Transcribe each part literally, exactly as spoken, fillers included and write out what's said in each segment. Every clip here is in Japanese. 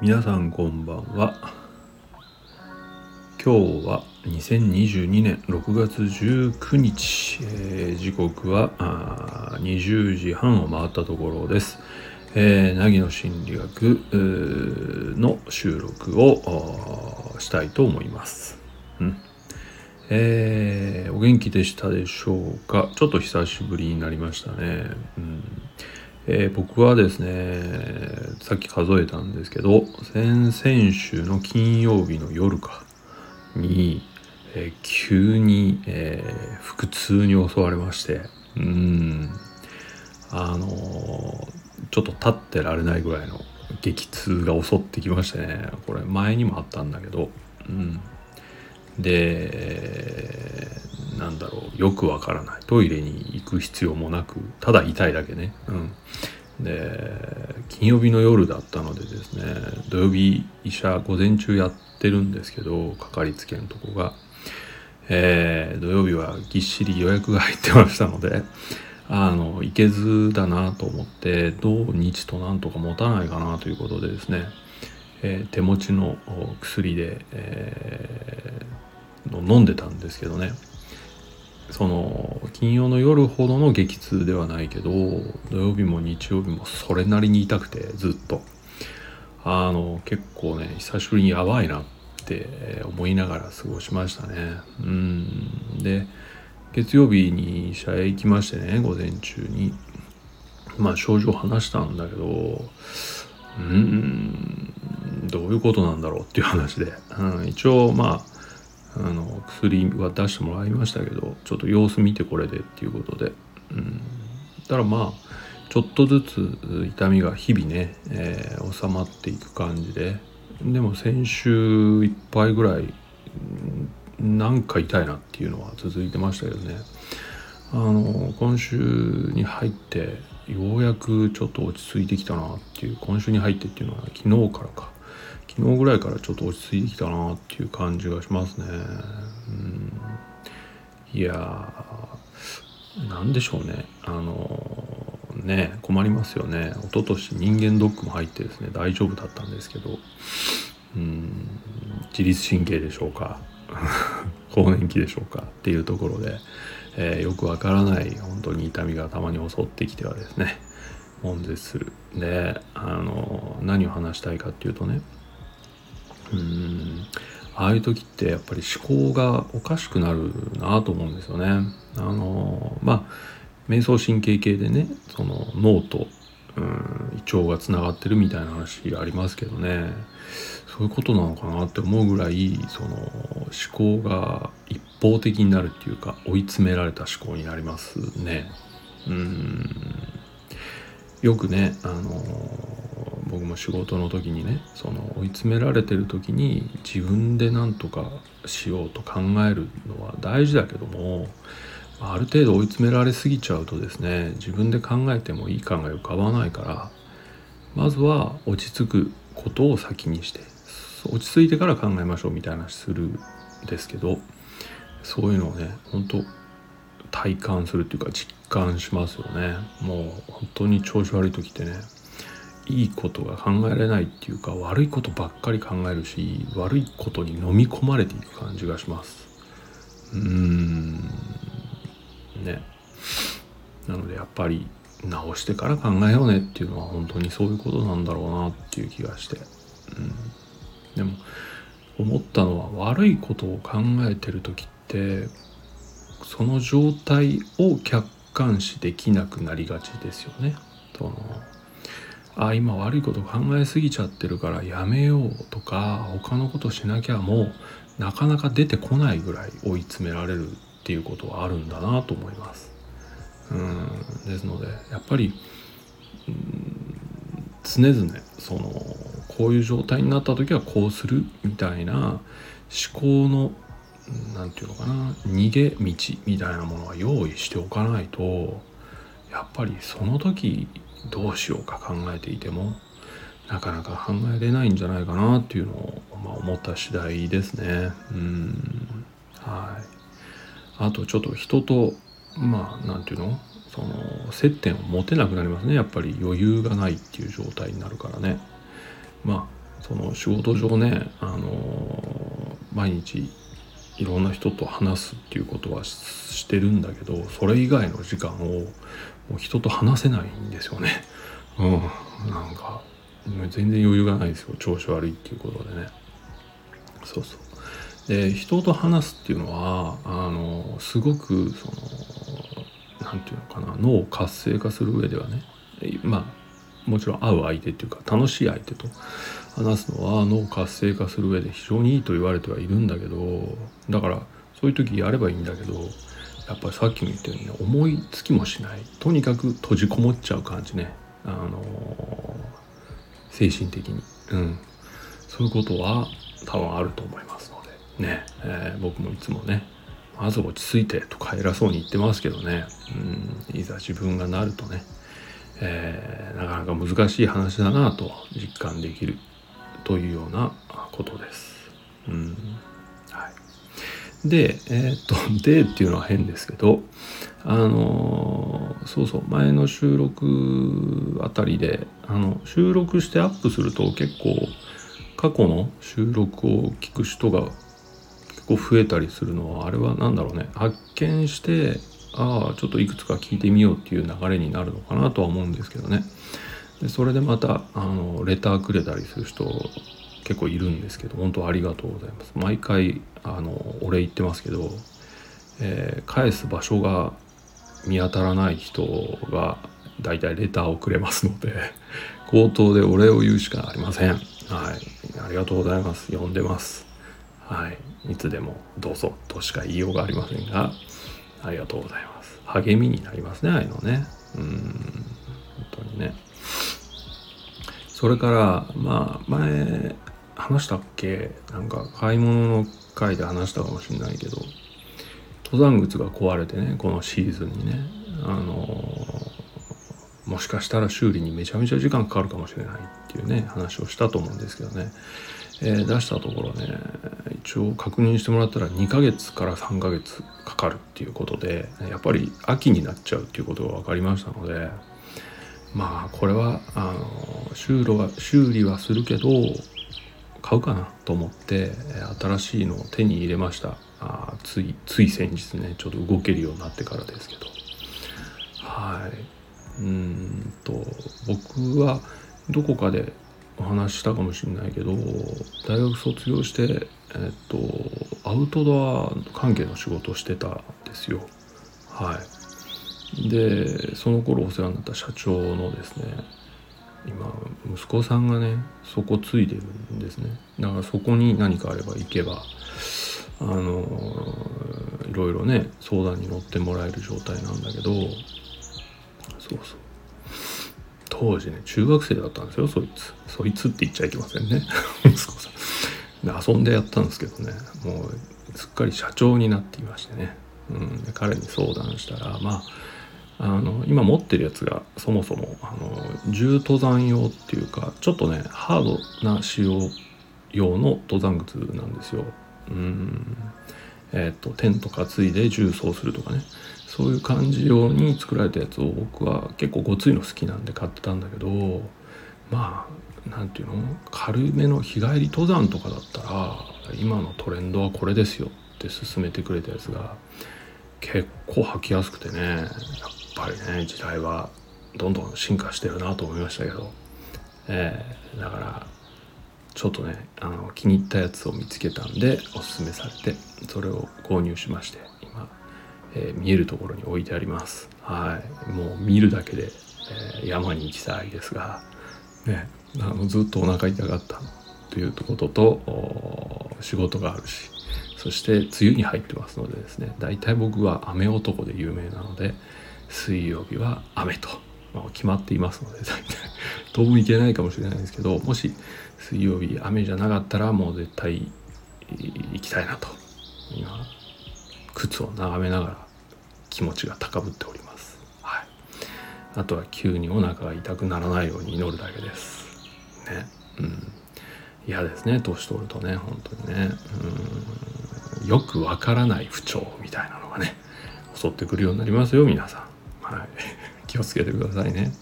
皆さんこんばんは。今日はにせんにじゅうにねんろくがつじゅうくにち、えー、時刻はにじゅうじはんを回ったところです。えー、凪の心理学の収録をしたいと思います。うんえー、お元気でしたでしょうか。ちょっと久しぶりになりましたね。うんえー、僕はですね、さっき数えたんですけど、先々週の金曜日の夜かに、えー、急に、えー、腹痛に襲われまして、うーん、あのー、ちょっと立ってられないぐらいの激痛が襲ってきましてね、これ前にもあったんだけど、うん、で、なんだろう、よくわからない、トイレに行く必要もなく、ただ痛いだけね、うん、で金曜日の夜だったのでですね、土曜日医者午前中やってるんですけど、かかりつけのとこが、えー、土曜日はぎっしり予約が入ってましたので、あの行けずだなと思って、土日となんとか持たないかなということでですね、えー、手持ちの薬で、えー、飲んでたんですけどね、その金曜の夜ほどの激痛ではないけど、土曜日も日曜日もそれなりに痛くて、ずっとあの結構ね、久しぶりにやばいなって思いながら過ごしましたね。うんで月曜日に医者へ行きましてね、午前中にまあ症状を話したんだけど、うんどういうことなんだろうっていう話で、うん、一応まああの薬は出してもらいましたけど、ちょっと様子見てこれでっていうことで、うん、だからまあちょっとずつ痛みが日々ね、えー、収まっていく感じで、でも先週いっぱいぐらいなんか痛いなっていうのは続いてましたけどね、あの今週に入ってようやくちょっと落ち着いてきたなっていう、今週に入ってっていうのは昨日からか昨日ぐらいからちょっと落ち着いてきたなっていう感じがしますね。うん、いやー、なんでしょうね。あのー、ね、困りますよね。一昨年人間ドックも入ってですね、大丈夫だったんですけど、うん、自律神経でしょうか、更年期でしょうかっていうところで、えー、よくわからない本当に痛みがたまに襲ってきてはですね、悶絶する。で、あのー、何を話したいかっていうとね、うーんああいう時ってやっぱり思考がおかしくなるなと思うんですよね。あのまあ迷走神経系でね、その脳とうん胃腸がつながってるみたいな話がありますけどね、そういうことなのかなって思うぐらい、その思考が一方的になるっていうか、追い詰められた思考になりますね。うーんよくね、あの僕も仕事の時にね、その追い詰められてる時に自分で何とかしようと考えるのは大事だけども、ある程度追い詰められすぎちゃうとですね、自分で考えてもいい考え浮かばないから、まずは落ち着くことを先にして、落ち着いてから考えましょうみたいな話するんですけど、そういうのをね、本当体感するっていうか実感しますよね。もう本当に調子悪い時ってね、いいことが考えられないっていうか、悪いことばっかり考えるし、悪いことに飲み込まれていく感じがします。うーんねなのでやっぱり直してから考えようねっていうのは、本当にそういうことなんだろうなっていう気がして、うん、でも思ったのは、悪いことを考えてる時ってその状態を客観視できなくなりがちですよね。そのあ今悪いこと考えすぎちゃってるからやめようとか、他のことしなきゃもうなかなか出てこないぐらい追い詰められるっていうことはあるんだなと思います。うんですのでやっぱり、うん、常々そのこういう状態になった時はこうするみたいな思考のなんていうのかな、逃げ道みたいなものは用意しておかないと、やっぱりその時どうしようか考えていてもなかなか考えれないんじゃないかなっていうのを、まあ、思った次第ですね。うんはいあとちょっと人とまあなんていうの、その接点を持てなくなりますね。やっぱり余裕がないっていう状態になるからね。まあその仕事上ね、あのー、毎日いろんな人と話すっていうことはしてるんだけど、それ以外の時間をもう人と話せないんですよね。うん、なんか全然余裕がないですよ。調子悪いっていうことでね。そうそう。で、人と話すっていうのはあのすごくそのなんていうのかな、脳を活性化する上ではね、まあもちろん会う相手っていうか楽しい相手と話すのは脳を活性化する上で非常にいいと言われてはいるんだけど、だからそういう時やればいいんだけど、やっぱりさっきも言ったように、ね、思いつきもしない、とにかく閉じこもっちゃう感じね、あの精神的に、うん、そういうことは多分あると思いますのでね、えー、僕もいつもね、まず落ち着いてとか偉そうに言ってますけどね、うん、いざ自分がなるとね、えー、なかなか難しい話だなと実感できるというようなことです。うん、はい。で、えー、っとでっていうのは変ですけど、あのー、そうそう前の収録あたりで、あの収録してアップすると結構過去の収録を聞く人が結構増えたりするのは、あれはなんだろうね、発見してああちょっといくつか聞いてみようっていう流れになるのかなとは思うんですけどね。でそれでまたあのレターくれたりする人結構いるんですけど、本当ありがとうございます。毎回あのお礼言ってますけど、えー、返す場所が見当たらない人がだいたいレターをくれますので口頭でお礼を言うしかありません。はい、ありがとうございます。読んでます。はい、いつでもどうぞとしか言いようがありませんが、ありがとうございます。励みになりますね、ああいうのね。うーん、本当にね。それからまあ前話したっけ、なんか買い物の回で話したかもしれないけど、登山靴が壊れてね、このシーズンにね、あのー、もしかしたら修理にめちゃめちゃ時間かかるかもしれないっていうね話をしたと思うんですけどね、えー、出したところね、一応確認してもらったらにかげつからさんかげつかかるっていうことで、やっぱり秋になっちゃうっていうことが分かりましたので、まあこれはあの 修理は、修理はするけど買うかなと思って新しいのを手に入れました。あついつい先日ね、ちょっと動けるようになってからですけど、はい、うーんと僕はどこかでお話したかもしれないけど、大学卒業して、えっと、アウトドア関係の仕事をしてたんですよ。はい。で、その頃お世話になった社長のですね、今息子さんがね、そこついてるんですね。だからそこに何かあれば行けば、あのいろいろね相談に乗ってもらえる状態なんだけど、そうそう。当時ね、中学生だったんですよ、そいつ。そいつって言っちゃいけませんね。息子さん。で、遊んでやったんですけどね、もうすっかり社長になっていましてね。うん、で彼に相談したら、まあ、あの今持ってるやつがそもそもあの重登山用っていうか、ちょっとね、ハードな使用用の登山靴なんですよ。うん、えっと、テント担いで重装するとかね。そういう感じ用に作られたやつを僕は結構ごついの好きなんで買ってたんだけど、まあなんていうの、軽めの日帰り登山とかだったら今のトレンドはこれですよって勧めてくれたやつが結構履きやすくてね、やっぱりね時代はどんどん進化してるなと思いましたけど、えー、だからちょっとねあの気に入ったやつを見つけたんでおすすめされて、それを購入しまして、今えー、見えるところに置いてあります。はい、もう見るだけで、えー、山に行きたいですが、ね、あのずっとお腹痛かったということと、仕事があるし、そして梅雨に入ってますのでですね、大体僕は雨男で有名なので、水曜日は雨と、まあ、決まっていますので、大体当分行けないかもしれないですけど、もし水曜日雨じゃなかったらもう絶対行きたいなと。今靴を眺めながら気持ちが高ぶっております。はい。あとは急にお腹が痛くならないように祈るだけです。ね。うん。嫌ですね。年取るとね、本当にね。うん。よくわからない不調みたいなのがね、襲ってくるようになりますよ皆さん、はい、気をつけてくださいね。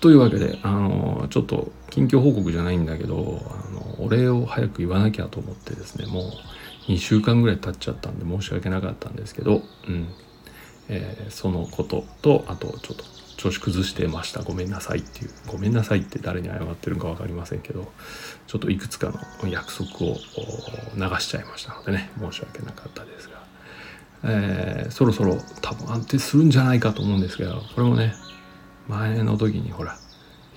というわけで、あのちょっと近況報告じゃないんだけど、あのお礼を早く言わなきゃと思ってですね、もうにしゅうかんぐらい経っちゃったんで申し訳なかったんですけど、うんえー、そのことと、あとちょっと調子崩してました、ごめんなさいっていう、ごめんなさいって誰に謝ってるか分かりませんけど、ちょっといくつかの約束を流しちゃいましたのでね、申し訳なかったですが、えー、そろそろ多分安定するんじゃないかと思うんですけど、これもね前の時にほら、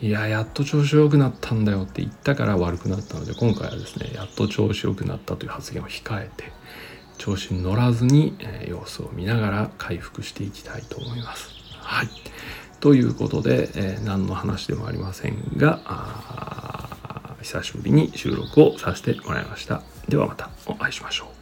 いややっと調子良くなったんだよって言ったから悪くなったので、今回はですねやっと調子良くなったという発言を控えて、調子に乗らずに、えー、様子を見ながら回復していきたいと思います。はい、ということで、えー、何の話でもありませんが、あ久しぶりに収録をさせてもらいました。ではまたお会いしましょう。